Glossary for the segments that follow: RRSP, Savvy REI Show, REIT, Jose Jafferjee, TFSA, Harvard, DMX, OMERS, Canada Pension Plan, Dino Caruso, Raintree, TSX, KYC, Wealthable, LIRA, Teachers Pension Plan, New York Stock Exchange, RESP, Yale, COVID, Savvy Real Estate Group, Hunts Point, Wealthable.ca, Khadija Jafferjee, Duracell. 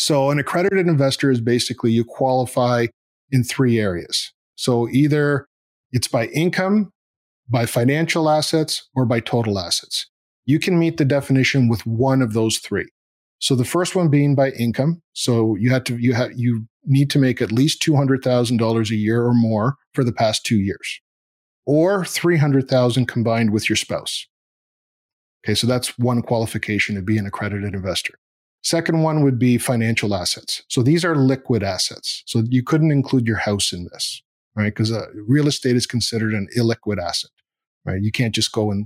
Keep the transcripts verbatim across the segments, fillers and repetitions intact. So an accredited investor is basically you qualify in three areas. So either it's by income, by financial assets, or by total assets. You can meet the definition with one of those three. So the first one being by income. So you have to, you have, you need to make at least two hundred thousand dollars a year or more for the past two years, or three hundred thousand dollars combined with your spouse. Okay, so that's one qualification to be an accredited investor. Second one would be financial assets. So these are liquid assets. So you couldn't include your house in this, right? Because uh, real estate is considered an illiquid asset, right? You can't just go and,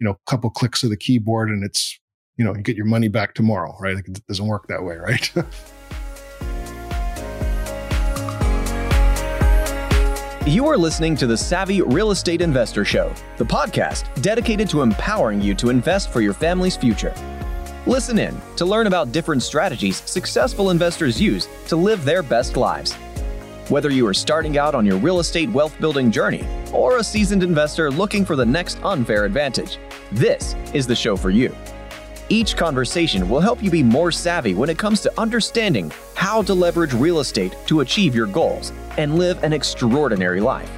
you know, a couple clicks of the keyboard and it's, you know, you get your money back tomorrow, right? Like it doesn't work that way, right? You are listening to the Savvy Real Estate Investor Show, the podcast dedicated to empowering you to invest for your family's future. Listen in to learn about different strategies successful investors use to live their best lives. Whether you are starting out on your real estate wealth building journey or a seasoned investor looking for the next unfair advantage, this is the show for you. Each conversation will help you be more savvy when it comes to understanding how to leverage real estate to achieve your goals and live an extraordinary life.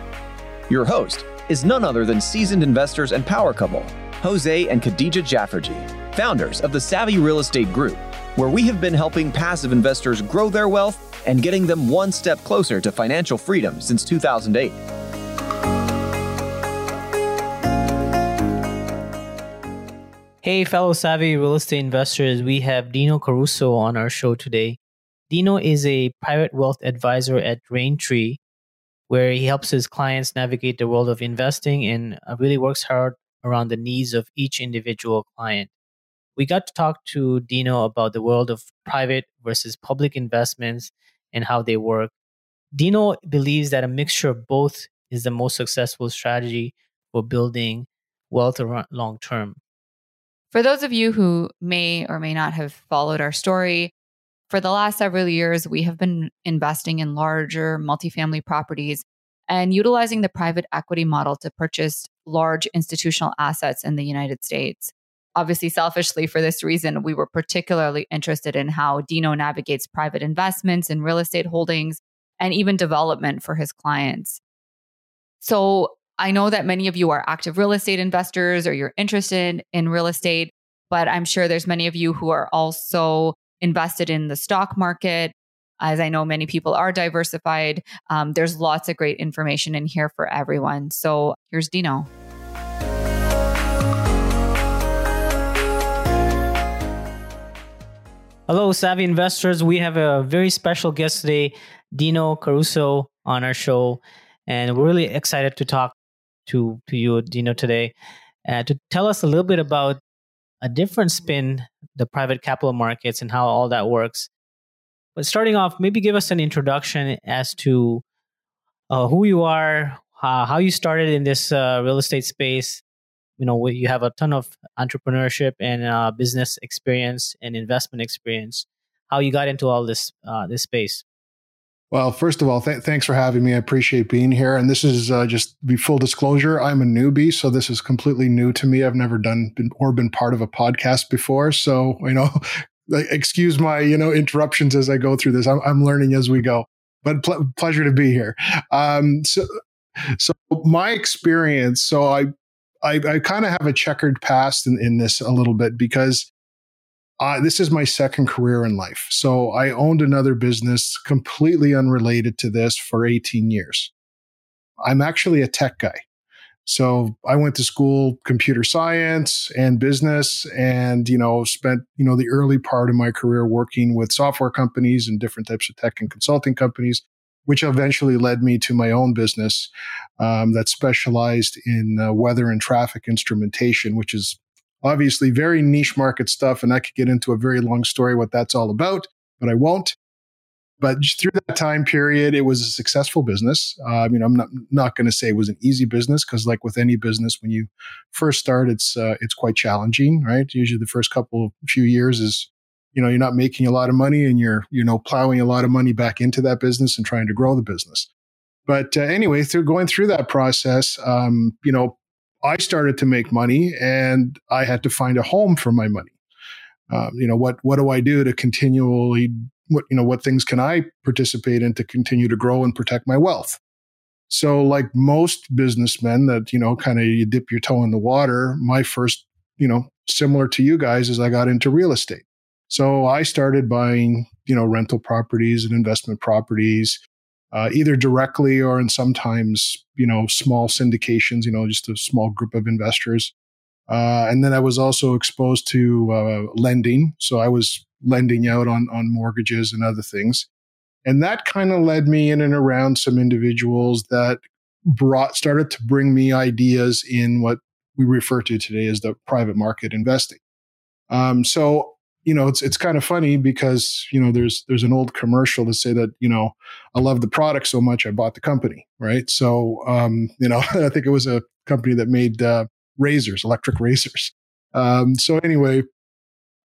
Your host is none other than seasoned investors and power couple, Jose and Khadija Jafferjee, founders of the Savvy Real Estate Group, where we have been helping passive investors grow their wealth and getting them one step closer to financial freedom since two thousand eight. Hey, fellow savvy real estate investors, we have Dino Caruso on our show today. Dino is a private wealth advisor at Raintree, where he helps his clients navigate the world of investing and really works hard around the needs of each individual client. We got to talk to Dino about the world of private versus public investments and how they work. Dino believes that a mixture of both is the most successful strategy for building wealth long term. For those of you who may or may not have followed our story, for the last several years, we have been investing in larger multifamily properties and utilizing the private equity model to purchase large institutional assets in the United States. Obviously, selfishly, for this reason, we were particularly interested in how Dino navigates private investments in real estate holdings and even development for his clients. So I know that many of you are active real estate investors or you're interested in real estate, but I'm sure there's many of you who are also invested in the stock market. As I know, many people are diversified. Um, there's lots of great information in here for everyone. So here's Dino. Hello, savvy investors. We have a very special guest today, Dino Caruso, on our show. And we're really excited to talk to, to you, Dino, today uh, to tell us a little bit about a different spin, the private capital markets and how all that works. But starting off, maybe give us an introduction as to uh, who you are, uh, how you started in this uh, real estate space. You know, you have a ton of entrepreneurship and uh, business experience and investment experience, how you got into all this uh, this space. Well, first of all, th- thanks for having me. I appreciate being here. And this is uh, just be full disclosure. I'm a newbie, so this is completely new to me. I've never done been, or been part of a podcast before. So, you know, excuse my, you know, interruptions as I go through this. I'm, I'm learning as we go, but pl- pleasure to be here. Um, so, so my experience, so I, I, I kind of have a checkered past in, in this a little bit because Uh, this is my second career in life. So I owned another business completely unrelated to this for eighteen years. I'm actually a tech guy. So I went to school, computer science and business, and, you know, spent, you know, the early part of my career working with software companies and different types of tech and consulting companies, which eventually led me to my own business um, that specialized in uh, weather and traffic instrumentation, which is obviously very niche market stuff, and I could get into a very long story what that's all about, but I won't. But through that time period, it was a successful business. Uh, I mean, I'm not, not going to say it was an easy business because like with any business, when you first start, it's uh, it's quite challenging, right? Usually the first couple of few years is, you know, you're not making a lot of money and you're, you know, plowing a lot of money back into that business and trying to grow the business. But uh, anyway, through going through that process, um, you know, I started to make money and I had to find a home for my money. Um, you know, what, what do I do to continually what, you know, what things can I participate in to continue to grow and protect my wealth? So like most businessmen that, you know, kind of you dip your toe in the water, my first, you know, similar to you guys, is I got into real estate. So I started buying, you know, rental properties and investment properties, uh, either directly or in sometimes, you know, small syndications, you know, just a small group of investors. Uh, and then I was also exposed to uh, lending. So I was lending out on, on mortgages and other things. And that kind of led me in and around some individuals that brought started to bring me ideas in what we refer to today as the private market investing. Um, so, you know, it's it's kind of funny because, you know, there's there's an old commercial to say that, you know, I love the product so much I bought the company, right? So, um, you know, I think it was a company that made uh, razors, electric razors. Um, so anyway,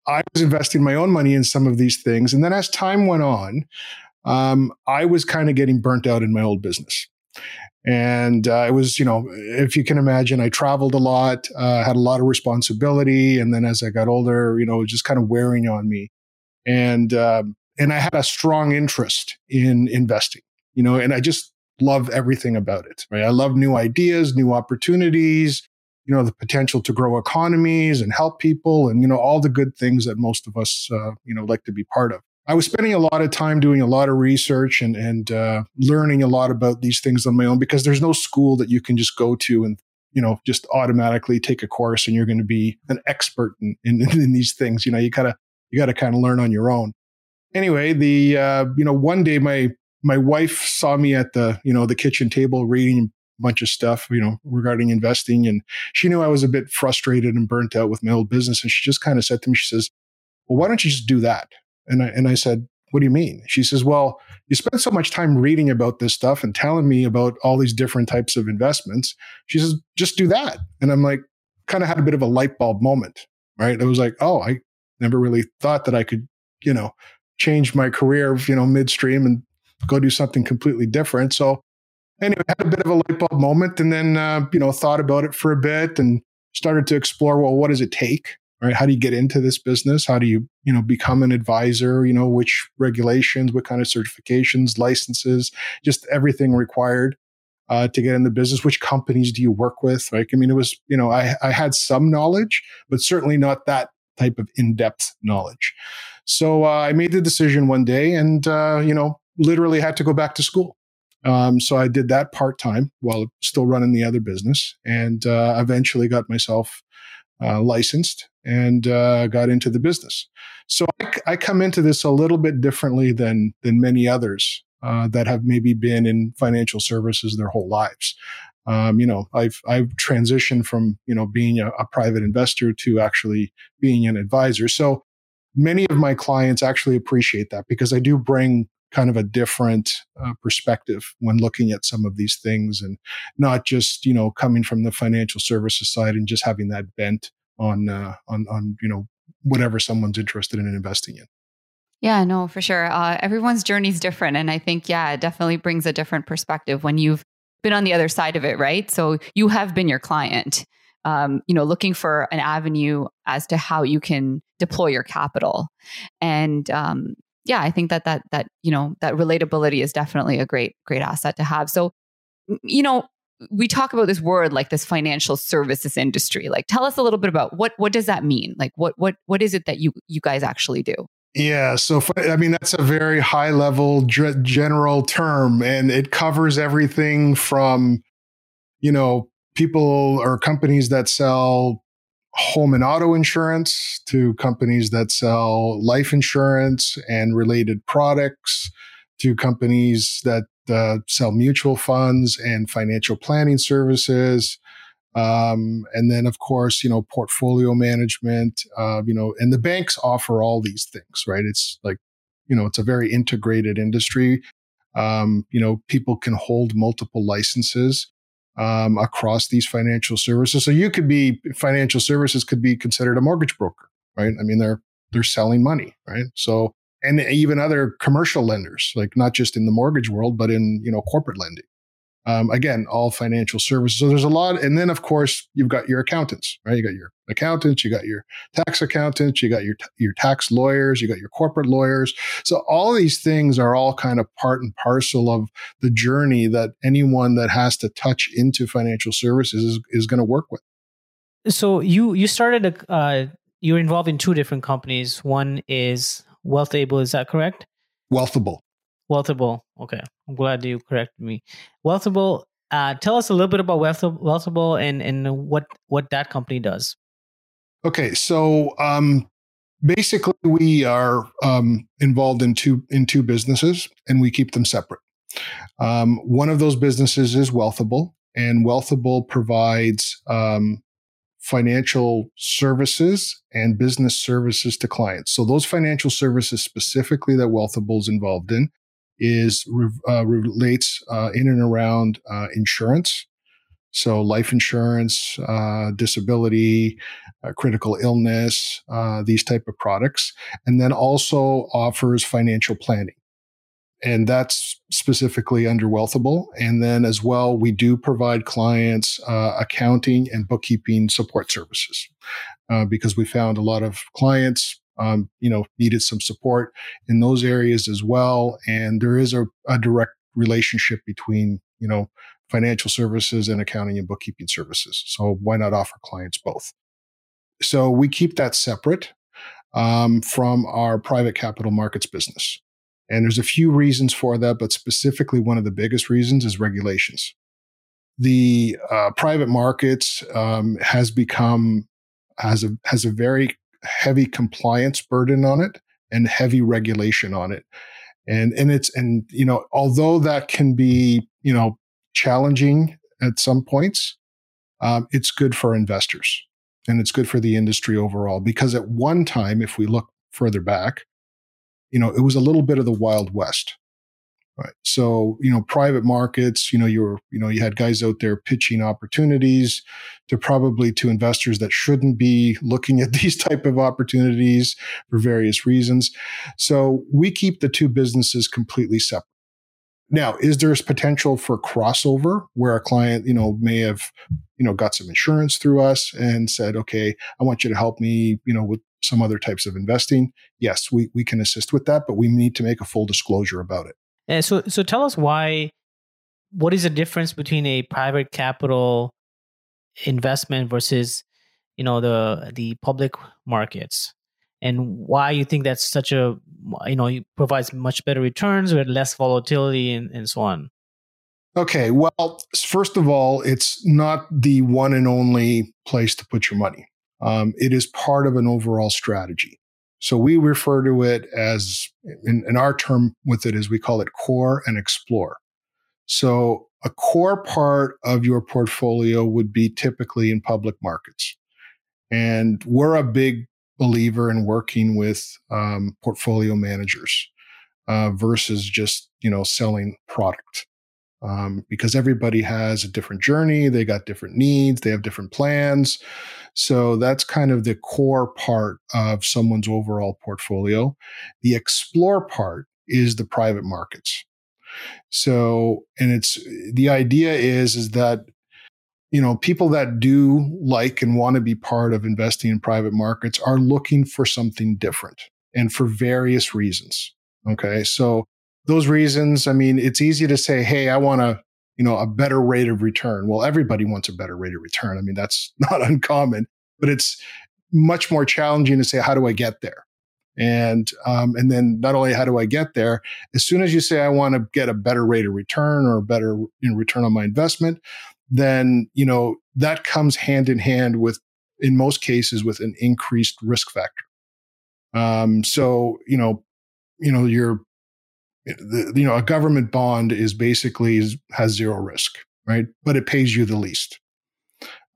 I was investing my own money in some of these things. And then as time went on, Um, I was kind of getting burnt out in my old business. And uh, I was, you know, if you can imagine, I traveled a lot, uh, had a lot of responsibility. And then as I got older, you know, it was just kind of wearing on me. And, uh, and I had a strong interest in investing, you know, and I just love everything about it, right? I love new ideas, new opportunities, you know, the potential to grow economies and help people and, you know, all the good things that most of us, uh, you know, like to be part of. I was spending a lot of time doing a lot of research and, and uh, learning a lot about these things on my own, because there's no school that you can just go to and, you know, just automatically take a course and you're going to be an expert in, in, in these things. You know, you gotta you gotta kind of learn on your own. Anyway, the uh, you know, one day my my wife saw me at the you know the kitchen table reading a bunch of stuff, you know, regarding investing, and she knew I was a bit frustrated and burnt out with my old business, and she just kind of said to me, she says, "Well, why don't you just do that?" And I, and I said, "What do you mean?" She says, "Well, you spend so much time reading about this stuff and telling me about all these different types of investments." She says, "Just do that." And I'm like, kind of had a bit of a light bulb moment, right? I was like, oh, I never really thought that I could, you know, change my career, you know, midstream and go do something completely different. So anyway, I had a bit of a light bulb moment, and then, uh, you know, thought about it for a bit and started to explore, well, what does it take? Right? How do you get into this business? How do you, you know, become an advisor? You know, which regulations, what kind of certifications, licenses, just everything required uh, to get in the business. Which companies do you work with? Like, I mean, it was, you know, I, I had some knowledge, but certainly not that type of in-depth knowledge. So uh, I made the decision one day, and uh, you know, literally had to go back to school. Um, so I did that part-time while still running the other business, and uh, eventually got myself uh, licensed. And uh, got into the business. So I, I come into this a little bit differently than than many others uh, that have maybe been in financial services their whole lives. Um, you know, I've I've transitioned from you know being a, a private investor to actually being an advisor. So many of my clients actually appreciate that, because I do bring kind of a different uh, perspective when looking at some of these things, and not just you know coming from the financial services side and just having that bent on, uh, on, on, you know, whatever someone's interested in investing in. Yeah, no, for sure. Uh, everyone's journey is different. And I think, yeah, it definitely brings a different perspective when you've been on the other side of it, right? So you have been your client, um, you know, looking for an avenue as to how you can deploy your capital. And, um, yeah, I think that, that, that, you know, that relatability is definitely a great, great asset to have. So, you know, we talk about this word, like this financial services industry. Like, tell us a little bit about what what does that mean? Like, what what what is it that you you guys actually do? Yeah, so I mean that's a very high level general term, and it covers everything from, you know, people or companies that sell home and auto insurance to companies that sell life insurance and related products to companies that Uh, sell mutual funds and financial planning services. Um, and then, of course, you know, portfolio management, uh, you know, and the banks offer all these things, right? It's like, you know, it's a very integrated industry. Um, you know, people can hold multiple licenses um, across these financial services. So you could be, financial services could be considered a mortgage broker, right? I mean, they're, they're selling money, right? So, and even other commercial lenders, like not just in the mortgage world, but in, you know, corporate lending. Um, again, all financial services. So there's a lot. And then, of course, you've got your accountants, right? You got your accountants, you got your tax accountants, you got your, your tax lawyers, you got your corporate lawyers. So all these things are all kind of part and parcel of the journey that anyone that has to touch into financial services is, is going to work with. So you, you started, a, uh, you're involved in two different companies. One is Wealthable. Is that correct? Wealthable. Wealthable. Okay. I'm glad you corrected me. Wealthable. Uh, tell us a little bit about Wealthable and, and what, what that company does. Okay. So um, basically we are um, involved in two, in two businesses, and we keep them separate. Um, one of those businesses is Wealthable, and Wealthable provides um, financial services and business services to clients. So those financial services specifically that Wealthable is involved in is uh, relates uh, in and around uh, insurance. So life insurance, uh, disability, uh, critical illness, uh, these type of products. And then also offers financial planning. And that's specifically under Wealthable. And then as well, we do provide clients uh, accounting and bookkeeping support services uh, because we found a lot of clients Um, you know, needed some support in those areas as well. And there is a, a direct relationship between, you know, financial services and accounting and bookkeeping services. So why not offer clients both? So we keep that separate um, from our private capital markets business. And there's a few reasons for that, but specifically one of the biggest reasons is regulations. The uh, private markets um, has become, has a, has a very heavy compliance burden on it and heavy regulation on it. And, and it's, and, you know, although that can be, you know, challenging at some points, um, it's good for investors and it's good for the industry overall, because at one time, if we look further back, you know, it was a little bit of the Wild West. Right. So, you know, private markets, you know, you were, you know, you had guys out there pitching opportunities to probably to investors that shouldn't be looking at these type of opportunities for various reasons. So we keep the two businesses completely separate. Now, is there a potential for crossover where a client, you know, may have, you know, got some insurance through us and said, okay, I want you to help me, you know, with some other types of investing? Yes, we, we can assist with that, but we need to make a full disclosure about it. And so, so tell us why, what is the difference between a private capital investment versus, you know, the, the public markets, and why you think that's such a, you know, it provides much better returns with less volatility and, and so on. Okay. Well, first of all, it's not the one and only place to put your money. Um, it is part of an overall strategy. So we refer to it as, in, in our term with it is we call it core and explore. So a core part of your portfolio would be typically in public markets. And we're a big believer in working with um, portfolio managers uh, versus just, you know, selling product. Um, because everybody has a different journey, they got different needs, they have different plans. So that's kind of the core part of someone's overall portfolio. The explore part is the private markets. So, and it's, the idea is, is that, you know, people that do like and want to be part of investing in private markets are looking for something different and for various reasons. Okay. So those reasons, I mean, it's easy to say, hey, I want to, you know, a better rate of return. Well, everybody wants a better rate of return. I mean, that's not uncommon, but it's much more challenging to say, how do I get there? And, um, and then not only how do I get there, as soon as you say, I want to get a better rate of return or a better, you know, return on my investment, then, you know, that comes hand in hand with, in most cases, with an increased risk factor. Um, so, you know, you know, you're, The, you know, a government bond is basically is, has zero risk, right? But it pays you the least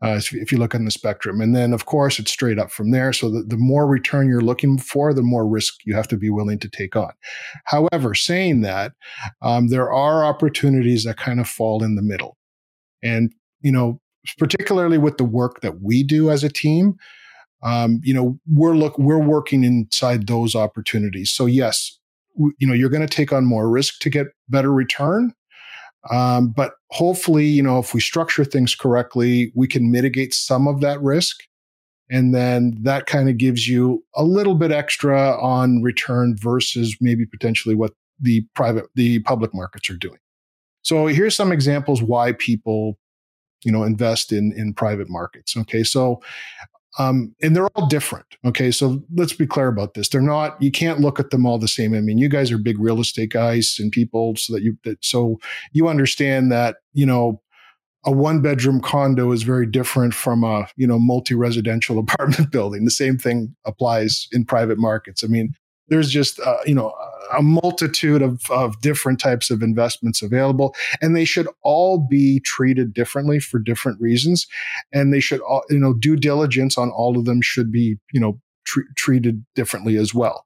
uh, if, if you look on the spectrum. And then, of course, it's straight up from there. So the, the more return you're looking for, the more risk you have to be willing to take on. However, saying that, um, there are opportunities that kind of fall in the middle. And, you know, particularly with the work that we do as a team, um, you know, we're look we're working inside those opportunities. So yes, you know, you're going to take on more risk to get better return, Um, but hopefully, you know, if we structure things correctly, we can mitigate some of that risk. And then that kind of gives you a little bit extra on return versus maybe potentially what the private, the public markets are doing. So here's some examples why people, you know, invest in, in private markets. Okay. So, um, and they're all different. Okay. So let's be clear about this. They're not, you can't look at them all the same. I mean, you guys are big real estate guys and people, so that you, that, so you understand that, you know, a one bedroom condo is very different from a, you know, multi-residential apartment building. The same thing applies in private markets. I mean, there's just, uh, you know, a multitude of, of different types of investments available, and they should all be treated differently for different reasons. And they should, all, you know, due diligence on all of them should be, you know, tr- treated differently as well.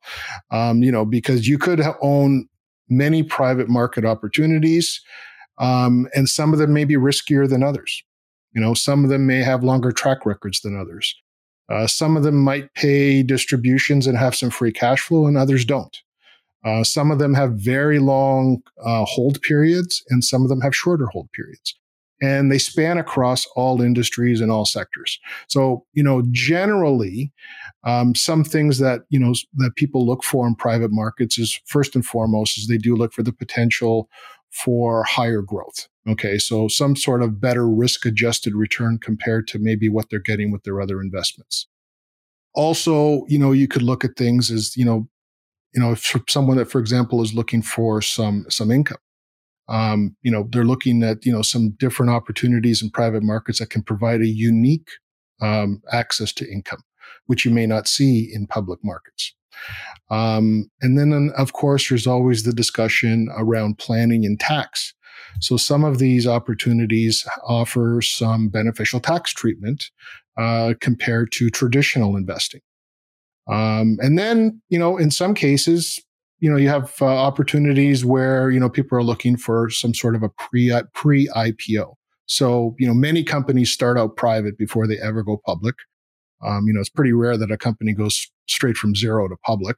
Um, you know, because you could own many private market opportunities, um, and some of them may be riskier than others. You know, some of them may have longer track records than others. Uh, some of them might pay distributions and have some free cash flow, and others don't. Uh, some of them have very long uh, hold periods, and some of them have shorter hold periods. And they span across all industries and all sectors. So, you know, generally, um, some things that, you know, that people look for in private markets is first and foremost is they do look for the potential for higher growth. Okay. So some sort of better risk-adjusted return compared to maybe what they're getting with their other investments. Also, you know, you could look at things as, you know, you know, if someone that, for example, is looking for some, some income, um, you know, they're looking at, you know, some different opportunities in private markets that can provide a unique um, access to income, which you may not see in public markets. Um, and then, of course, there's always the discussion around planning and tax. So some of these opportunities offer some beneficial tax treatment uh, compared to traditional investing. Um, and then, you know, in some cases, you know, you have uh, opportunities where, you know, people are looking for some sort of a pre, pre-I P O. So, you know, many companies start out private before they ever go public. Um, you know, it's pretty rare that a company goes straight from zero to public.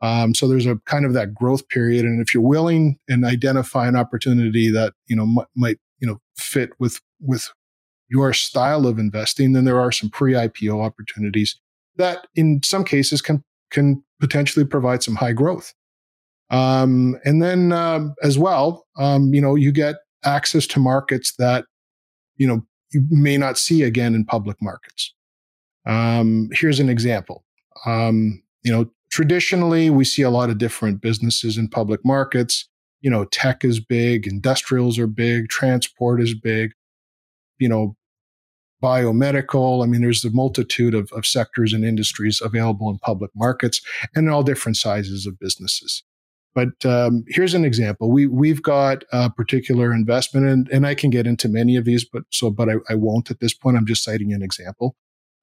Um, so there's a kind of that growth period. And if you're willing and identify an opportunity that, you know, m- might, you know, fit with, with your style of investing, then there are some pre-I P O opportunities that in some cases can can potentially provide some high growth, um, and then um, as well, um, you know, you get access to markets that you know you may not see again in public markets. Um, here's an example. Um, you know, traditionally we see a lot of different businesses in public markets. You know, tech is big, industrials are big, transport is big. You know. Biomedical. I mean, there's a multitude of, of sectors and industries available in public markets, and all different sizes of businesses. But um, here's an example. We we've got a particular investment, and and I can get into many of these, but so but I, I won't at this point. I'm just citing an example.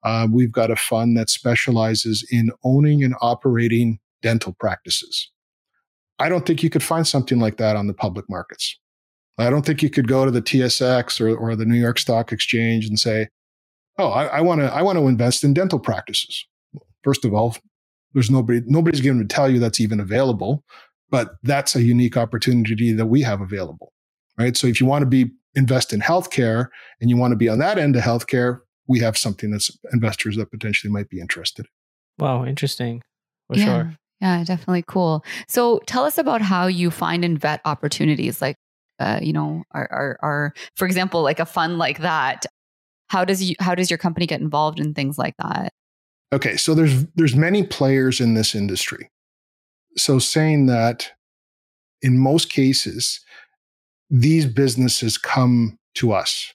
Uh, we've got a fund that specializes in owning and operating dental practices. I don't think you could find something like that on the public markets. I don't think you could go to the T S X or, or the New York Stock Exchange and say, "Oh, I want to I want to invest in dental practices." Well, first of all, there's nobody nobody's going to tell you that's even available, but that's a unique opportunity that we have available, right? So if you want to be invest in healthcare and you want to be on that end of healthcare, we have something that's investors that potentially might be interested. Wow, interesting. For yeah, sure. Yeah, definitely cool. So tell us about how you find and vet opportunities like. Uh, you know, are, are, are, for example, like a fund like that, how does you, how does your company get involved in things like that? Okay. So there's, there's many players in this industry. So saying that in most cases, these businesses come to us.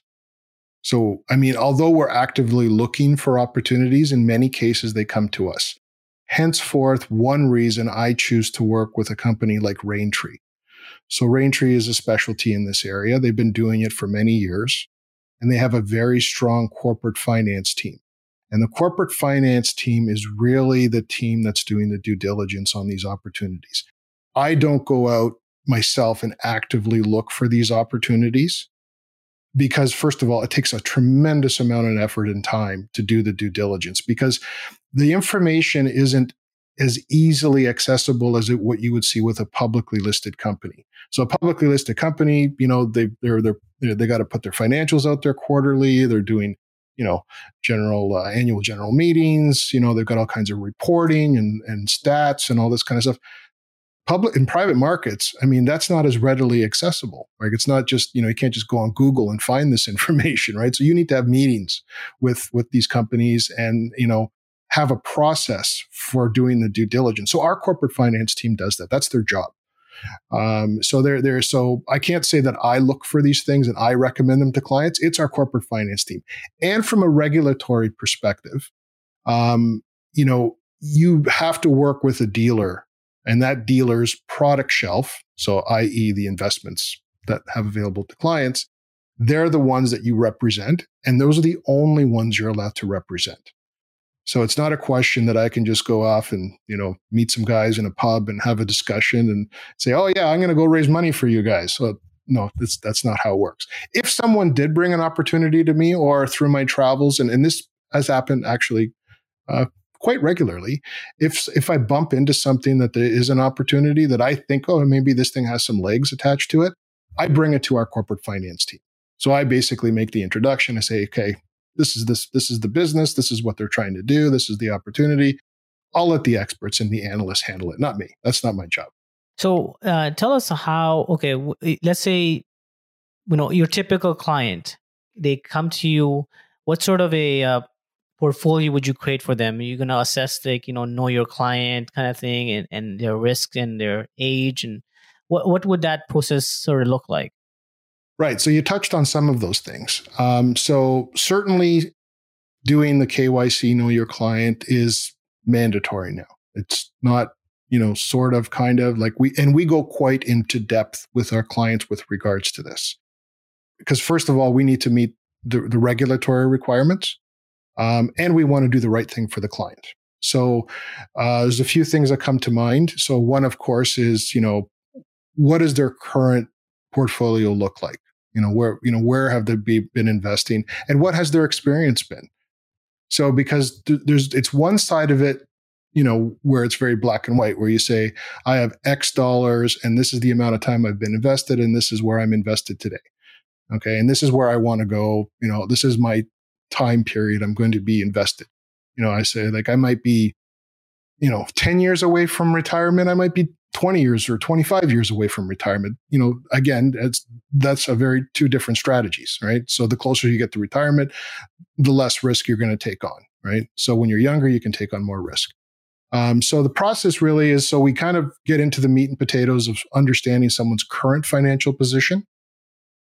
So, I mean, although we're actively looking for opportunities, in many cases, they come to us. Henceforth, one reason I choose to work with a company like Raintree. So Raintree is a specialty in this area. They've been doing it for many years, and they have a very strong corporate finance team. And the corporate finance team is really the team that's doing the due diligence on these opportunities. I don't go out myself and actively look for these opportunities because, first of all, it takes a tremendous amount of effort and time to do the due diligence because the information isn't as easily accessible as it, what you would see with a publicly listed company. So a publicly listed company, you know, they they're they're they got to put their financials out there quarterly. They're doing, you know, general uh, annual general meetings. You know, they've got all kinds of reporting and and stats and all this kind of stuff. Public in private markets, I mean, that's not as readily accessible, right? It's not just, you know, you can't just go on Google and find this information, right? So you need to have meetings with with these companies and, you know, have a process for doing the due diligence. So our corporate finance team does that. That's their job. Um, so they're, they're, so I can't say that I look for these things and I recommend them to clients. It's our corporate finance team. And from a regulatory perspective, um, you know, you have to work with a dealer and that dealer's product shelf, so that is the investments that have available to clients, they're the ones that you represent, and those are the only ones you're allowed to represent. So it's not a question that I can just go off and, you know, meet some guys in a pub and have a discussion and say, oh yeah, I'm going to go raise money for you guys. So no, that's that's not how it works. If someone did bring an opportunity to me or through my travels, and, and this has happened actually uh, quite regularly, if if I bump into something that there is an opportunity that I think, oh, maybe this thing has some legs attached to it, I bring it to our corporate finance team. So I basically make the introduction. I say, okay, this is this this is the business. This is what they're trying to do. This is the opportunity. I'll let the experts and the analysts handle it, not me. That's not my job. So uh, tell us how. Okay, w- let's say you know your typical client. They come to you. What sort of a uh, portfolio would you create for them? Are you going to assess, like, you know, know your client kind of thing, and, and their risk and their age, and what what would that process sort of look like? Right. So you touched on some of those things. Um, so certainly doing the K Y C, know your client, is mandatory now. It's not, you know, sort of, kind of like we, and we go quite into depth with our clients with regards to this. Because first of all, we need to meet the, the regulatory requirements, um, and we want to do the right thing for the client. So uh, there's a few things that come to mind. So one, of course, is, you know, what is their current portfolio look like? You know, where, you know, where have they be, been investing, and what has their experience been? So, because th- there's, it's one side of it, you know, where it's very black and white, where you say, I have X dollars and this is the amount of time I've been invested, and this is where I'm invested today. Okay. And this is where I want to go. You know, this is my time period I'm going to be invested. You know, I say, like, I might be, you know, ten years away from retirement. I might be twenty years or twenty-five years away from retirement. You know, again, it's, that's a very two different strategies, right? So the closer you get to retirement, the less risk you're going to take on, right? So when you're younger, you can take on more risk. Um, so the process really is, so we kind of get into the meat and potatoes of understanding someone's current financial position,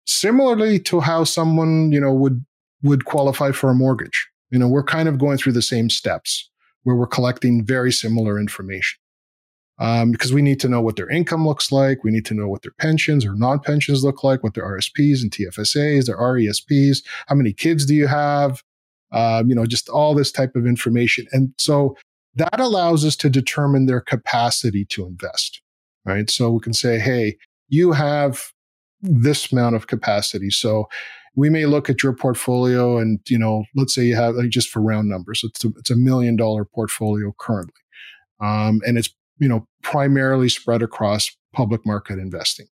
similarly to how someone, you know, would, would qualify for a mortgage. You know, we're kind of going through the same steps where we're collecting very similar information. Um, because we need to know what their income looks like. We need to know what their pensions or non-pensions look like, what their R S Ps and T F S As, their R E S Ps, how many kids do you have, um, you know, just all this type of information. And so that allows us to determine their capacity to invest, right? So we can say, hey, you have this amount of capacity. So we may look at your portfolio and, you know, let's say you have, like, just for round numbers, it's a, it's a million dollar portfolio currently. Um, and it's, you know, primarily spread across public market investing.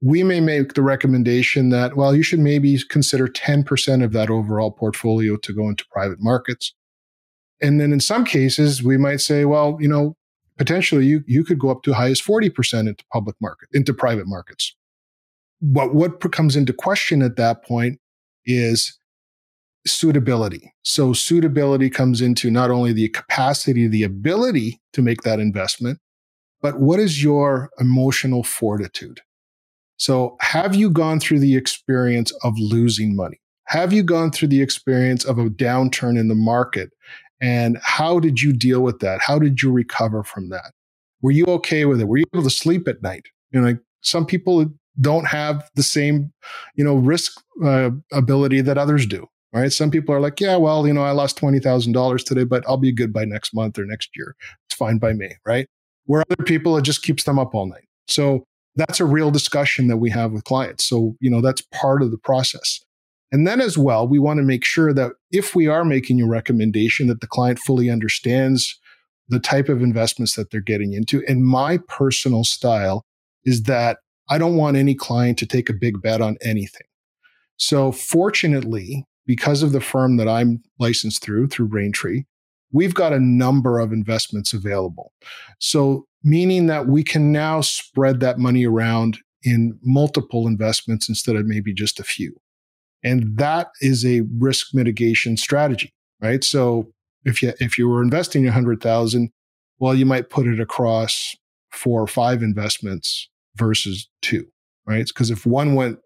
We may make the recommendation that, well, you should maybe consider ten percent of that overall portfolio to go into private markets. And then in some cases, we might say, well, you know, potentially you, you could go up to as high as forty percent into public market, into private markets. But what comes into question at that point is suitability. So suitability comes into not only the capacity, the ability to make that investment, but what is your emotional fortitude? So have you gone through the experience of losing money? Have you gone through the experience of a downturn in the market? And how did you deal with that? How did you recover from that? Were you okay with it? Were you able to sleep at night? You know, like, some people don't have the same, you know, risk uh, ability that others do. All right. Some people are like, yeah, well, you know, I lost twenty thousand dollars today, but I'll be good by next month or next year. It's fine by me. Right. Where other people, it just keeps them up all night. So that's a real discussion that we have with clients. So, you know, that's part of the process. And then as well, we want to make sure that if we are making a recommendation, that the client fully understands the type of investments that they're getting into. And my personal style is that I don't want any client to take a big bet on anything. So fortunately, because of the firm that I'm licensed through, through Raintree, we've got a number of investments available. So meaning that we can now spread that money around in multiple investments instead of maybe just a few. And that is a risk mitigation strategy, right? So if you if you were investing one hundred thousand dollars, well, you might put it across four or five investments versus two, right? Because if one went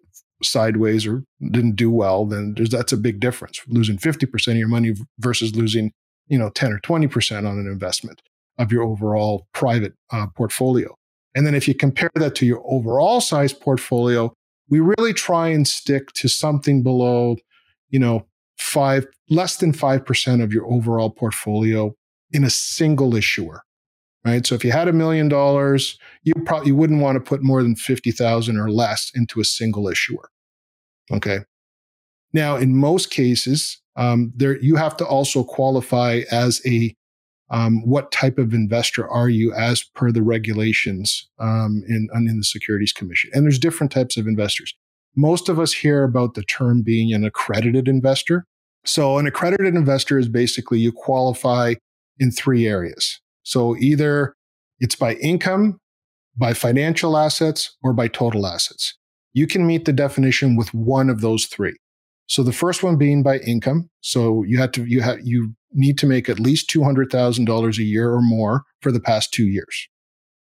sideways or didn't do well, then there's, that's a big difference. Losing fifty percent of your money versus losing, you know, ten or twenty percent on an investment of your overall private uh, portfolio. And then if you compare that to your overall size portfolio, we really try and stick to something below, you know, five, less than five percent of your overall portfolio in a single issuer, right? So if you had a million dollars, you probably wouldn't want to put more than fifty thousand or less into a single issuer, okay? Now, in most cases, um, there you have to also qualify as a Um, what type of investor are you as per the regulations um, in, in the Securities Commission? And there's different types of investors. Most of us hear about the term being an accredited investor. So an accredited investor is basically you qualify in three areas. So either it's by income, by financial assets, or by total assets. You can meet the definition with one of those three. So the first one being by income. So you have to, you have, you need to make at least two hundred thousand dollars a year or more for the past two years,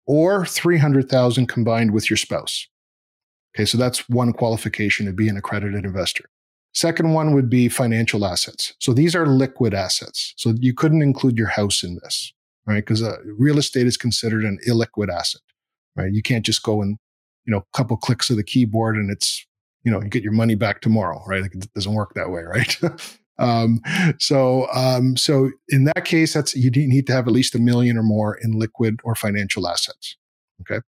or three hundred thousand dollars combined with your spouse. Okay, so that's one qualification to be an accredited investor. Second one would be financial assets. So these are liquid assets. So you couldn't include your house in this, right? Because uh, real estate is considered an illiquid asset, right? You can't just go and, you know, a couple clicks of the keyboard and it's, you know, you get your money back tomorrow, right? Like it doesn't work that way, right? um, so, um, so in that case, that's you need to have at least a million or more in liquid or financial assets, okay?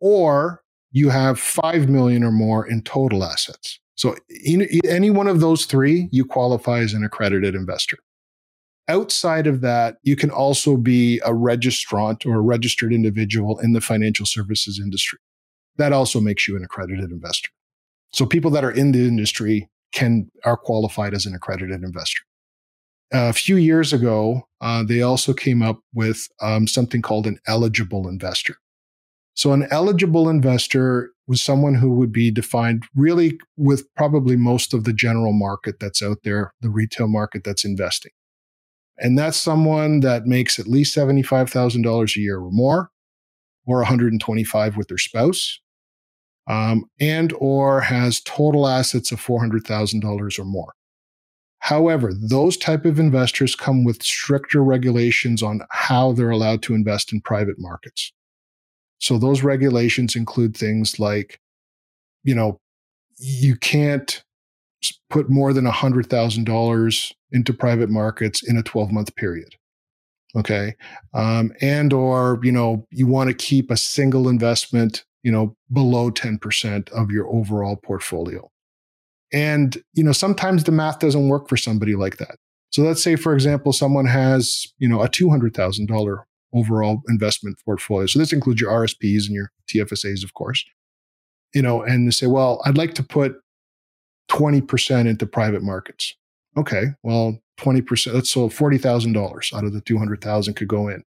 Or you have five million or more in total assets. So, in, in any one of those three, you qualify as an accredited investor. Outside of that, you can also be a registrant or a registered individual in the financial services industry. That also makes you an accredited investor. So people that are in the industry can are qualified as an accredited investor. Uh, a few years ago, uh, they also came up with um, something called an eligible investor. So an eligible investor was someone who would be defined really with probably most of the general market that's out there, the retail market that's investing. And that's someone that makes at least seventy-five thousand dollars a year or more, or one hundred twenty-five thousand dollars with their spouse. Um, and or has total assets of four hundred thousand dollars or more. However, those type of investors come with stricter regulations on how they're allowed to invest in private markets. So those regulations include things like, you know, you can't put more than one hundred thousand dollars into private markets in a twelve-month period. Okay. Um, and or, you know, you want to keep a single investment, you know, below ten percent of your overall portfolio. And, you know, sometimes the math doesn't work for somebody like that. So let's say, for example, someone has, you know, a two hundred thousand dollars overall investment portfolio. So this includes your R S Ps and your T F S As, of course, you know, and they say, well, I'd like to put twenty percent into private markets. Okay, well, twenty percent, that's so forty thousand dollars out of the two hundred thousand could go in.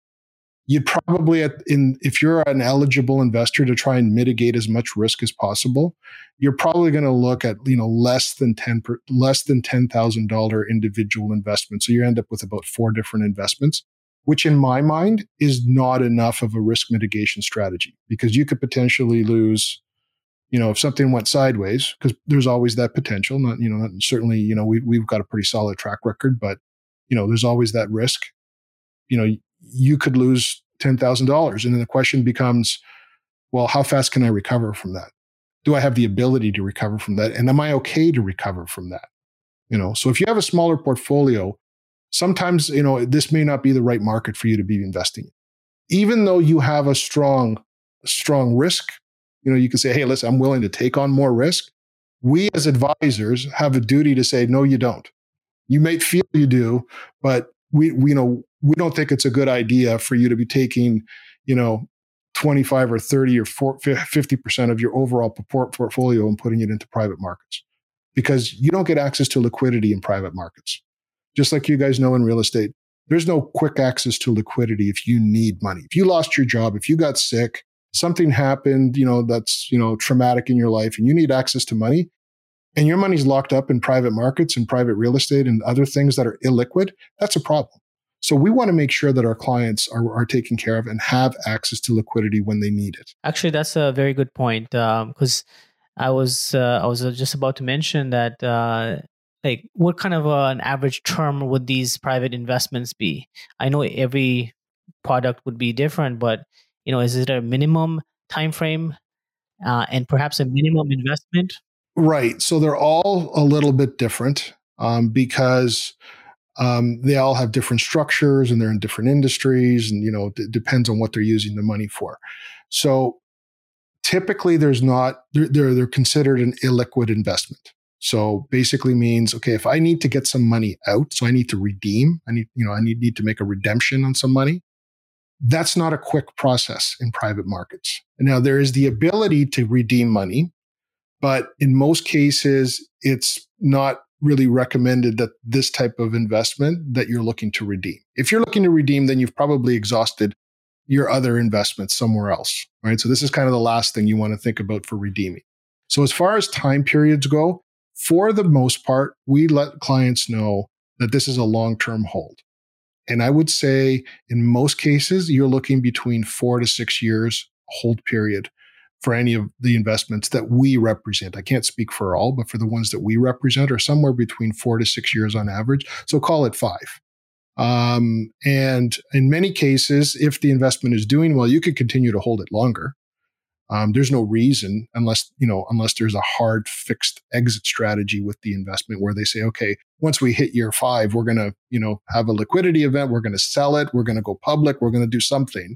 You'd probably, at, in, if you're an eligible investor to try and mitigate as much risk as possible, you're probably going to look at, you know, less than ten per, less than ten thousand dollars individual investments. So you end up with about four different investments, which in my mind is not enough of a risk mitigation strategy, because you could potentially lose, you know, if something went sideways, because there's always that potential. Not, you know, not, certainly, you know, we, we've got a pretty solid track record, but, you know, there's always that risk, you know. You could lose ten thousand dollars. And then the question becomes, well, how fast can I recover from that? Do I have the ability to recover from that? And am I okay to recover from that? You know, so if you have a smaller portfolio, sometimes, you know, this may not be the right market for you to be investing in. Even though you have a strong, strong risk, you know, you can say, hey, listen, I'm willing to take on more risk. We as advisors have a duty to say, no, you don't. You may feel you do, but we, we you know, we don't think it's a good idea for you to be taking, you know, twenty-five or thirty or fifty percent of your overall portfolio and putting it into private markets, because you don't get access to liquidity in private markets. Just like you guys know in real estate, there's no quick access to liquidity if you need money. If you lost your job, if you got sick, something happened, you know, that's, you know, traumatic in your life and you need access to money, and your money's locked up in private markets and private real estate and other things that are illiquid, that's a problem. So we want to make sure that our clients are, are taken care of and have access to liquidity when they need it. Actually, that's a very good point, because um, I was uh, I was just about to mention that uh, like what kind of uh, an average term would these private investments be? I know every product would be different, but you know, is it a minimum time frame uh, and perhaps a minimum investment? Right. So they're all a little bit different um, because. Um, they all have different structures and they're in different industries, and, you know, it d- depends on what they're using the money for. So typically there's not, they're, they're, they're considered an illiquid investment. So basically means, okay, if I need to get some money out, so I need to redeem, I need, you know, I need, need to make a redemption on some money. That's not a quick process in private markets. Now there is the ability to redeem money, but in most cases it's not really recommended that this type of investment that you're looking to redeem. If you're looking to redeem, then you've probably exhausted your other investments somewhere else, right? So this is kind of the last thing you want to think about for redeeming. So as far as time periods go, for the most part, we let clients know that this is a long-term hold. And I would say in most cases, you're looking between four to six years hold period for any of the investments that we represent. I can't speak for all, but for the ones that we represent are somewhere between four to six years on average. So call it five. Um, and in many cases, if the investment is doing well, you could continue to hold it longer. Um, there's no reason, unless, you know, unless there's a hard fixed exit strategy with the investment where they say, okay, once we hit year five, we're going to, you know, have a liquidity event. We're going to sell it. We're going to go public. We're going to do something.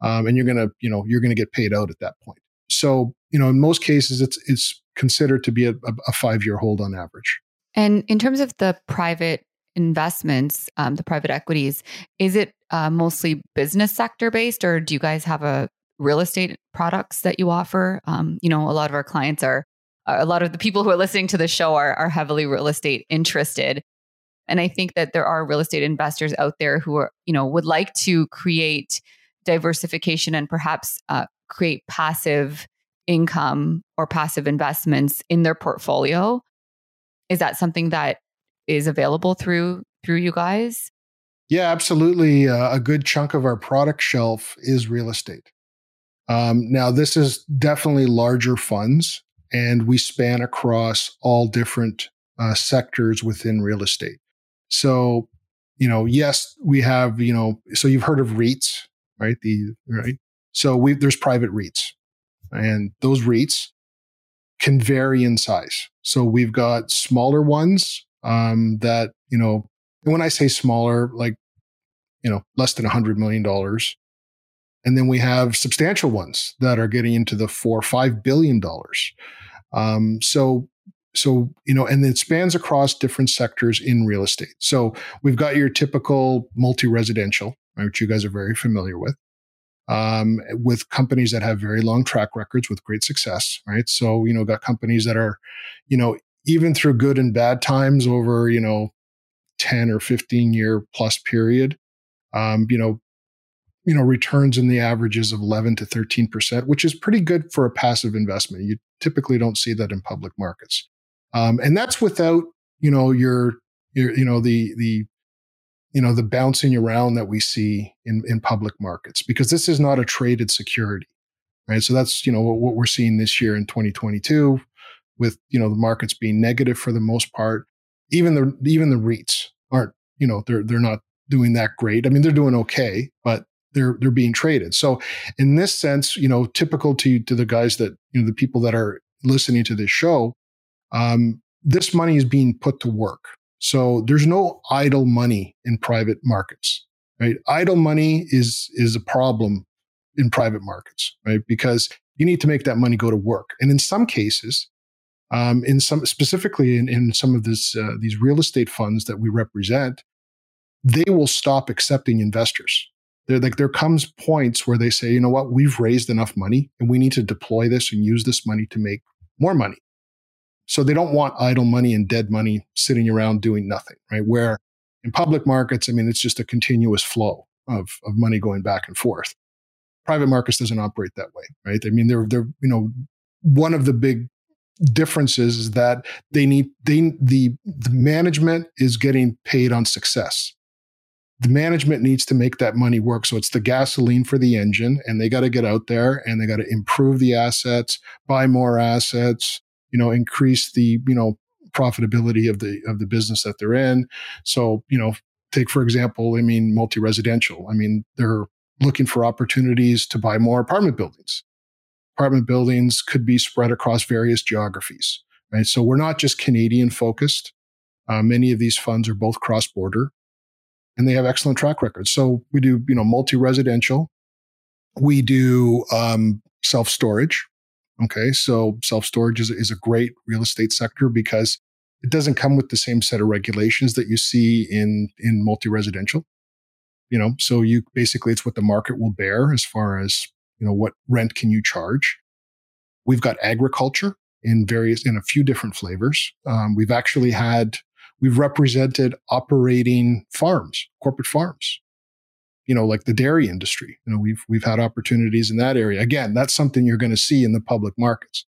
Um, and you're going to, you know, you're going to get paid out at that point. So, you know, in most cases, it's it's considered to be a, a five-year hold on average. And in terms of the private investments, um, the private equities, is it uh, mostly business sector based, or do you guys have a real estate products that you offer? Um, you know, a lot of our clients are, a lot of the people who are listening to the show are are heavily real estate interested. And I think that there are real estate investors out there who are, you know, would like to create diversification and perhaps uh, create passive income or passive investments in their portfolio. Is that something that is available through through you guys? Yeah, absolutely. Uh, a good chunk of our product shelf is real estate. Um, now, this is definitely larger funds, and we span across all different uh, sectors within real estate. So, you know, yes, we have, you know, so you've heard of REITs, right? The right. So we, there's private REITs, and those REITs can vary in size. So we've got smaller ones um, that, you know, and when I say smaller, like, you know, less than one hundred million dollars. And then we have substantial ones that are getting into the four or five billion dollars. Um, so, so, you know, and it spans across different sectors in real estate. So we've got your typical multi-residential, right, which you guys are very familiar with. Um, with companies that have very long track records with great success, right? So, you know, got companies that are, you know, even through good and bad times over, you know, ten or fifteen year plus period, um, you know, you know, returns in the averages of eleven to thirteen percent, which is pretty good for a passive investment. You typically don't see that in public markets. Um, and that's without, you know, your, your, you know, the, the, you know, the bouncing around that we see in, in public markets, because this is not a traded security, right? So that's, you know, what, what we're seeing this year in twenty twenty-two with, you know, the markets being negative for the most part. Even the, even the REITs aren't, you know, they're, they're not doing that great. I mean, they're doing okay, but they're, they're being traded. So in this sense, you know, typical to, to the guys that, you know, the people that are listening to this show, um, this money is being put to work. So there's no idle money in private markets, right? Idle money is is a problem in private markets, right? Because you need to make that money go to work. And in some cases, um, in some specifically in, in some of this, uh, these real estate funds that we represent, they will stop accepting investors. There, like, there comes points where they say, you know what, we've raised enough money and we need to deploy this and use this money to make more money. So they don't want idle money and dead money sitting around doing nothing, right? Where in public markets, I mean, it's just a continuous flow of, of money going back and forth. Private markets doesn't operate that way, right? I mean, they're, they're, you know, one of the big differences is that they need, they, the, the management is getting paid on success. The management needs to make that money work. So it's the gasoline for the engine, and they got to get out there and they got to improve the assets, buy more assets, you know, increase the, you know, profitability of the, of the business that they're in. So, you know, take, for example, I mean, multi-residential. I mean, they're looking for opportunities to buy more apartment buildings. Apartment buildings could be spread across various geographies, right? So we're not just Canadian focused. Uh, many of these funds are both cross-border. And they have excellent track records. So we do, you know, multi-residential. We do um, self-storage. Okay, so self-storage is, is a great real estate sector because it doesn't come with the same set of regulations that you see in in multi-residential. You know, so you basically it's what the market will bear as far as, you know, what rent can you charge. We've got agriculture in various in a few different flavors. Um, we've actually had. We've represented operating farms, corporate farms, you know, like the dairy industry. You know, we've we've had opportunities in that area. Again, that's something you're going to see in the public markets.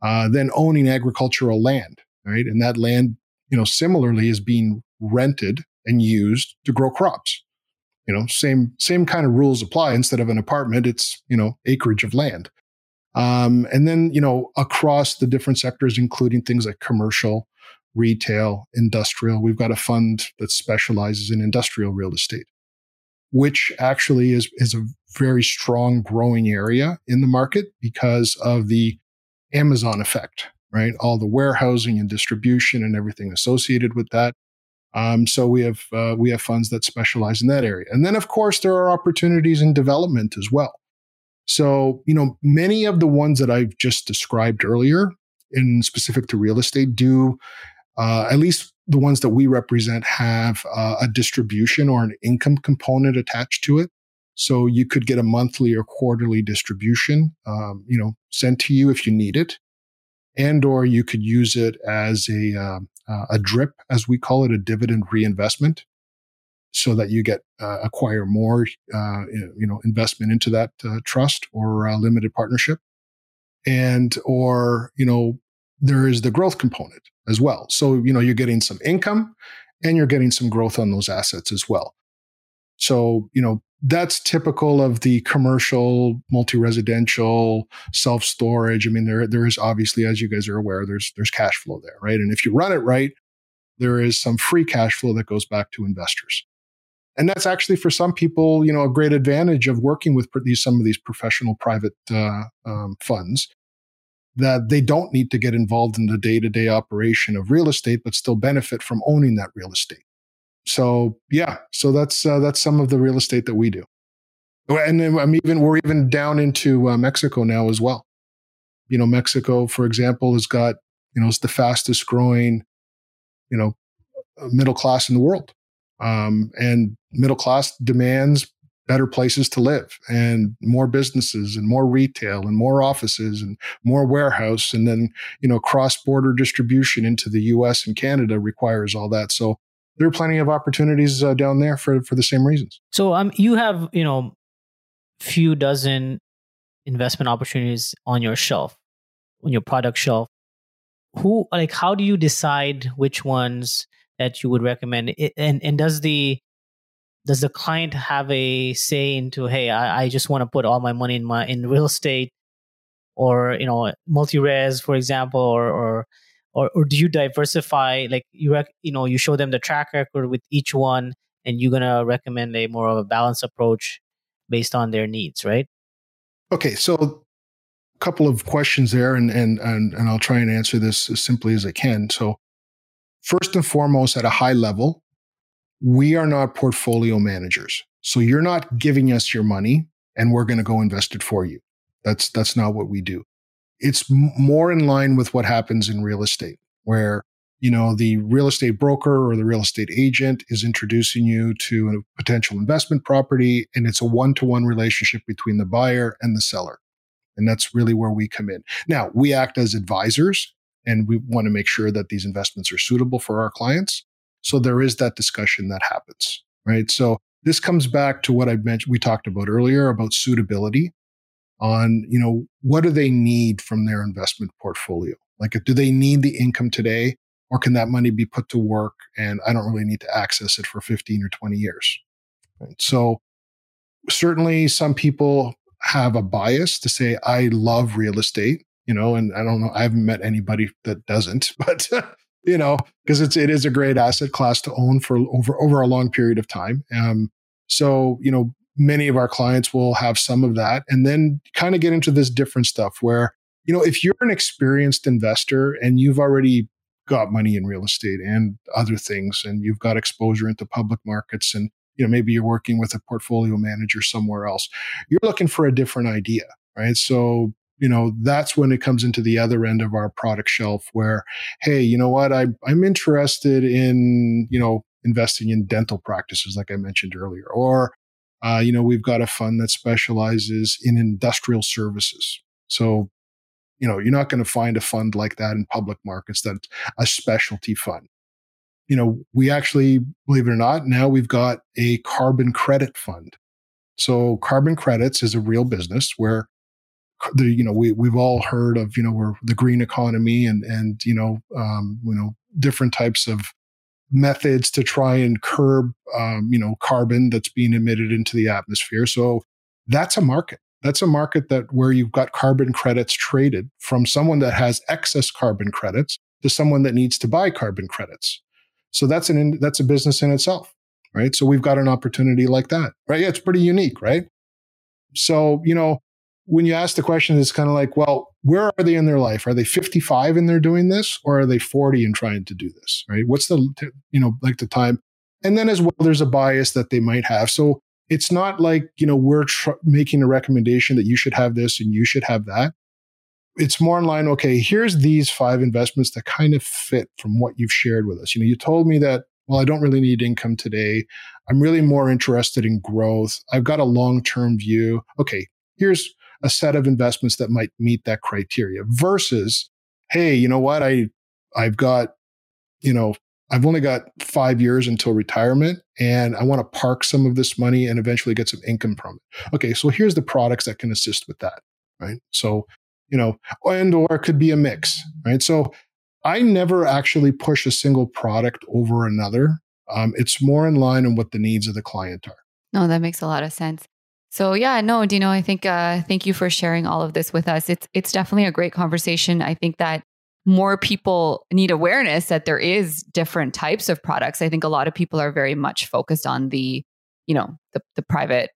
Uh, then owning agricultural land, right? And that land, you know, similarly is being rented and used to grow crops. You know, same same kind of rules apply. Instead of an apartment, it's, you know, acreage of land. Um, and then, you know, across the different sectors, including things like commercial, retail, industrial. We've got a fund that specializes in industrial real estate, which actually is, is a very strong growing area in the market because of the Amazon effect, right? All the warehousing and distribution and everything associated with that. Um, so we have uh, we have funds that specialize in that area. And then, of course, there are opportunities in development as well. So, you know, many of the ones that I've just described earlier, in specific to real estate, do Uh, at least the ones that we represent have uh, a distribution or an income component attached to it. So you could get a monthly or quarterly distribution, um, you know, sent to you if you need it, and or you could use it as a uh, a drip, as we call it, a dividend reinvestment, so that you get uh, acquire more, uh, you know, investment into that uh, trust or uh, limited partnership, and or you know. There is the growth component as well. So, you know, you're getting some income and you're getting some growth on those assets as well. So, you know, that's typical of the commercial, multi-residential, self-storage. I mean, there, there is obviously, as you guys are aware, there's, there's cash flow there, right? And if you run it right, there is some free cash flow that goes back to investors. And that's actually for some people, you know, a great advantage of working with these, some of these professional private uh, um, funds, that they don't need to get involved in the day-to-day operation of real estate, but still benefit from owning that real estate. So yeah, so that's uh, that's some of the real estate that we do, and then I'm even we're even down into uh, Mexico now as well. You know, Mexico, for example, has got you know it's the fastest growing, you know, middle class in the world, um, and middle class demands better places to live and more businesses and more retail and more offices and more warehouse. And then, you know, cross-border distribution into the U S and Canada requires all that. So there are plenty of opportunities uh, down there for, for the same reasons. So um, you have, you know, few dozen investment opportunities on your shelf, on your product shelf. Who, like, how do you decide which ones that you would recommend? And, and does the Does the client have a say into, hey, I, I just want to put all my money in my in real estate, or you know, multi-res, for example, or or or, or do you diversify? Like you, rec- you know, you show them the track record with each one, and you're gonna recommend a more of a balanced approach based on their needs, right? Okay, so a couple of questions there, and and and, and I'll try and answer this as simply as I can. So first and foremost, at a high level, we are not portfolio managers. So you're not giving us your money and we're going to go invest it for you. That's, that's not what we do. It's more in line with what happens in real estate, where you know, the real estate broker or the real estate agent is introducing you to a potential investment property, and it's a one-to-one relationship between the buyer and the seller. And that's really where we come in. Now, we act as advisors, and we want to make sure that these investments are suitable for our clients. So there is that discussion that happens, right? So this comes back to what I mentioned, we talked about earlier about suitability on, you know, what do they need from their investment portfolio? Like, do they need the income today? Or can that money be put to work and I don't really need to access it for fifteen or twenty years? Right? So certainly some people have a bias to say, I love real estate, you know, and I don't know, I haven't met anybody that doesn't, but, you know, because it's, it is a great asset class to own for over, over a long period of time. Um, so, you know, many of our clients will have some of that and then kind of get into this different stuff where, you know, if you're an experienced investor and you've already got money in real estate and other things, and you've got exposure into public markets, and you know maybe you're working with a portfolio manager somewhere else, you're looking for a different idea, right? So you know that's when it comes into the other end of our product shelf, where hey, you know what, I, I'm interested in you know investing in dental practices, like I mentioned earlier, or uh, you know we've got a fund that specializes in industrial services, so. You know, you're not going to find a fund like that in public markets that's a specialty fund. You know, we actually, believe it or not, now we've got a carbon credit fund. So carbon credits is a real business where, the, you know, we, we've all heard of, you know, we're the green economy and, and you know, um, you know, different types of methods to try and curb, um, you know, carbon that's being emitted into the atmosphere. So that's a market. That's a market that where you've got carbon credits traded from someone that has excess carbon credits to someone that needs to buy carbon credits. So that's an that's a business in itself, right? So we've got an opportunity like that, right? Yeah, it's pretty unique, right? So, you know, when you ask the question, it's kind of like, well, where are they in their life? Are they fifty-five and they're doing this, or are they forty and trying to do this, right? What's the, you know, like the time? And then as well, there's a bias that they might have. So it's not like, you know, we're tr- making a recommendation that you should have this and you should have that. It's more in line, okay, here's these five investments that kind of fit from what you've shared with us. You know, you told me that, well, I don't really need income today. I'm really more interested in growth. I've got a long-term view. Okay, here's a set of investments that might meet that criteria versus, hey, you know what? I, I've got, you know, I've only got five years until retirement and I want to park some of this money and eventually get some income from it. Okay, so here's the products that can assist with that, right? So, you know, and or it could be a mix, right? So I never actually push a single product over another. Um, it's more in line on what the needs of the client are. No, that makes a lot of sense. So yeah, no, Dino, I think, uh, thank you for sharing all of this with us. It's, it's definitely a great conversation. I think that more people need awareness that there is different types of products. I think a lot of people are very much focused on the, you know, the, the private,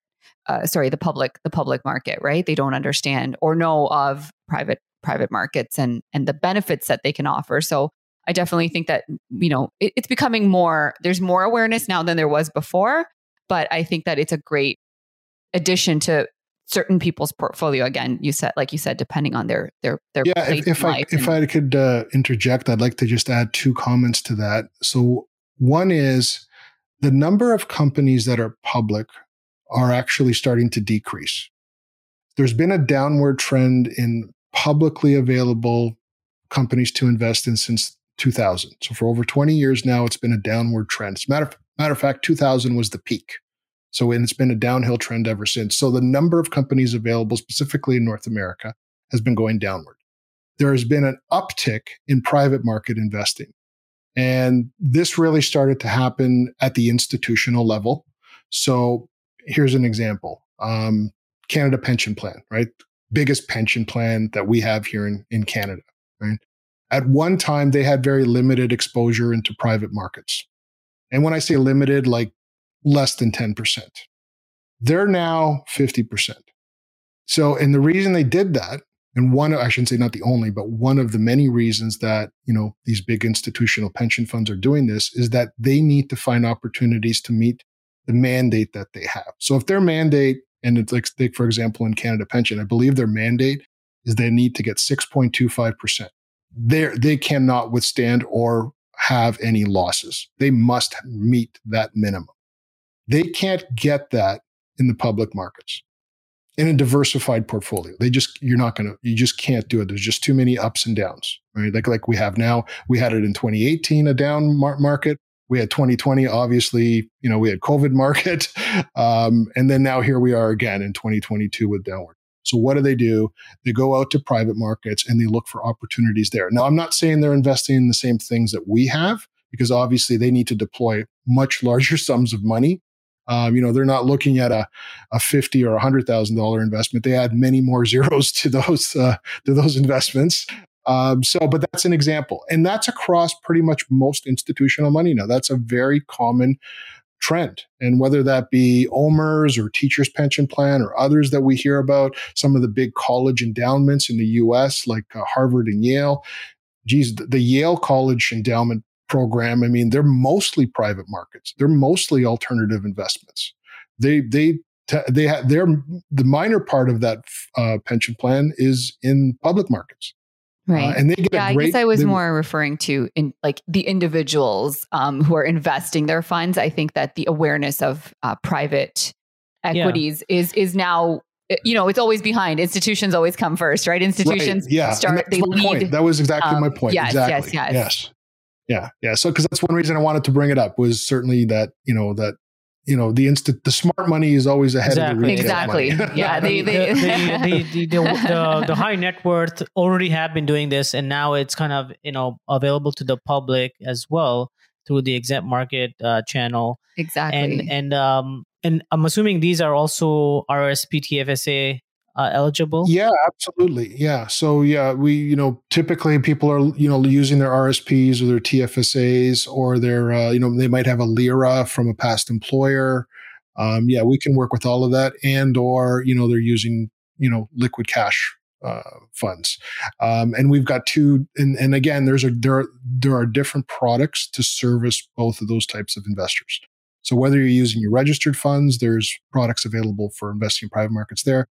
uh, sorry, the public, the public market, right? They don't understand or know of private, private markets and, and the benefits that they can offer. So I definitely think that, you know, it, it's becoming more, there's more awareness now than there was before, but I think that it's a great addition to certain people's portfolio. Again, you said, like you said, depending on their their their yeah. If, if I if and- I could uh, interject, I'd like to just add two comments to that. So one is the number of companies that are public are actually starting to decrease. There's been a downward trend in publicly available companies to invest in since two thousand. So for over twenty years now, it's been a downward trend. As a matter of, matter of fact, two thousand was the peak. So, and it's been a downhill trend ever since. So the number of companies available, specifically in North America, has been going downward. There has been an uptick in private market investing. And this really started to happen at the institutional level. So here's an example. Um, Canada Pension Plan, right? Biggest pension plan that we have here in, in Canada, right? At one time, they had very limited exposure into private markets. And when I say limited, like less than ten percent. They're now fifty percent. So, and the reason they did that, and one, I shouldn't say not the only, but one of the many reasons that, you know, these big institutional pension funds are doing this is that they need to find opportunities to meet the mandate that they have. So if their mandate, and it's like, for example, in Canada Pension, I believe their mandate is they need to get six point two five percent. They're, they cannot withstand or have any losses. They must meet that minimum. They can't get that in the public markets. In a diversified portfolio, they just, you're not going to, you just can't do it. There's just too many ups and downs, right? Like, like we have now, we had it in twenty eighteen, a down mar- market. We had twenty twenty, obviously, you know, we had COVID market. Um, and then now here we are again in twenty twenty-two with downward. So what do they do? They go out to private markets and they look for opportunities there. Now, I'm not saying they're investing in the same things that we have, because obviously they need to deploy much larger sums of money. Um, you know, they're not looking at a, a fifty or a hundred thousand dollar investment. They add many more zeros to those uh, to those investments. Um, so, but that's an example, and that's across pretty much most institutional money now. That's a very common trend, and whether that be OMERS or Teachers Pension Plan or others that we hear about, some of the big college endowments in the U S, like uh, Harvard and Yale. Geez, the, the Yale College endowment program, I mean, they're mostly private markets. They're mostly alternative investments. They, they, they have their, the minor part of that uh, pension plan is in public markets. Right. Uh, and they get yeah, a great, I guess I was they, more referring to in like the individuals um, who are investing their funds. I think that the awareness of uh, private equities yeah. is, is now, you know, it's always behind. Institutions always come first, right? Institutions right. Yeah. start, they lead. Point. That was exactly um, my point. Yes, exactly. Yes, yes, yes. Yeah. Yeah. So, because that's one reason I wanted to bring it up was certainly that, you know, that, you know, the instant, the smart money is always ahead exactly. of the retail exactly. money. Yeah. They, they, the, the, the, the, the, the high net worth already have been doing this. And now it's kind of, you know, available to the public as well through the exempt market uh, channel. Exactly. And, and, um, and I'm assuming these are also R S P T F S A Uh, eligible? Yeah, absolutely. Yeah. So yeah, we, you know, typically people are, you know, using their R S Ps or their T F S As or their, uh, you know, they might have a LIRA from a past employer. Um, yeah, we can work with all of that and, or, you know, they're using, you know, liquid cash uh, funds. Um, and we've got two, and, and again, there's a, there, are, there are different products to service both of those types of investors. So whether you're using your registered funds, there's products available for investing in private markets there.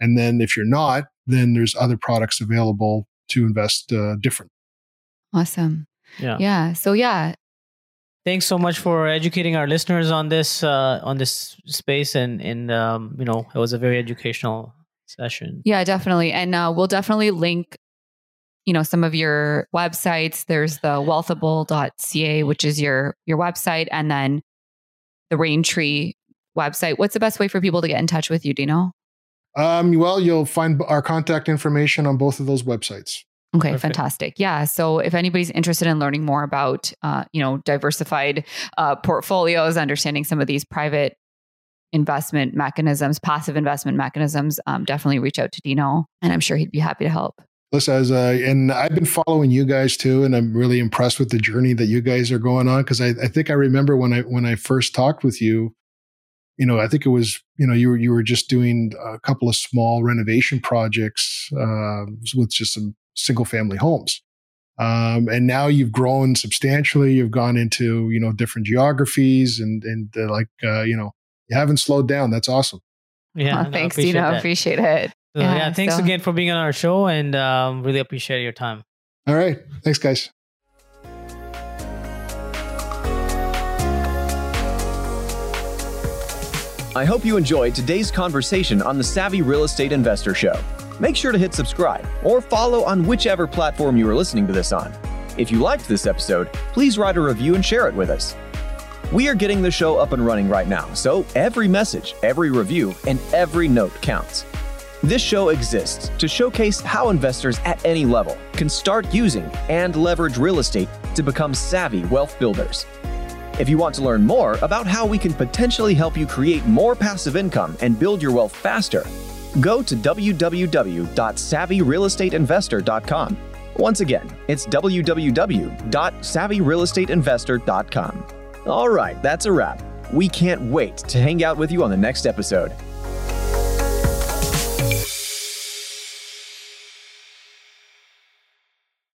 And then if you're not, then there's other products available to invest uh, different. Awesome. Yeah. Yeah. So yeah. Thanks so much for educating our listeners on this uh, on this space, and and um, you know, it was a very educational session. Yeah, definitely. And uh, we'll definitely link, you know, some of your websites. There's the Wealthable dot C A, which is your your website, and then the Raintree website. What's the best way for people to get in touch with you, Dino? Um, well, you'll find our contact information on both of those websites. Okay, Perfect. Fantastic. Yeah. So if anybody's interested in learning more about, uh, you know, diversified uh, portfolios, understanding some of these private investment mechanisms, passive investment mechanisms, um, definitely reach out to Dino, and I'm sure he'd be happy to help. Listen, as uh, and I've been following you guys too, and I'm really impressed with the journey that you guys are going on, because I, I think I remember when I when I first talked with you. You know, I think it was, you know, you were, you were just doing a couple of small renovation projects uh, with just some single family homes. Um, and now you've grown substantially. You've gone into, you know, different geographies and, and uh, like, uh, you know, you haven't slowed down. That's awesome. Yeah. Oh, no, thanks, Dino. I appreciate it. So, yeah, yeah. Thanks so. again for being on our show, and um, really appreciate your time. All right. Thanks, guys. I hope you enjoyed today's conversation on the Savvy Real Estate Investor Show. Make sure to hit subscribe or follow on whichever platform you are listening to this on. If you liked this episode, please write a review and share it with us. We are getting the show up and running right now, so every message, every review, and every note counts. This show exists to showcase how investors at any level can start using and leverage real estate to become savvy wealth builders. If you want to learn more about how we can potentially help you create more passive income and build your wealth faster, go to w w w dot savvy real estate investor dot com. Once again, it's w w w dot savvy real estate investor dot com. All right, that's a wrap. We can't wait to hang out with you on the next episode.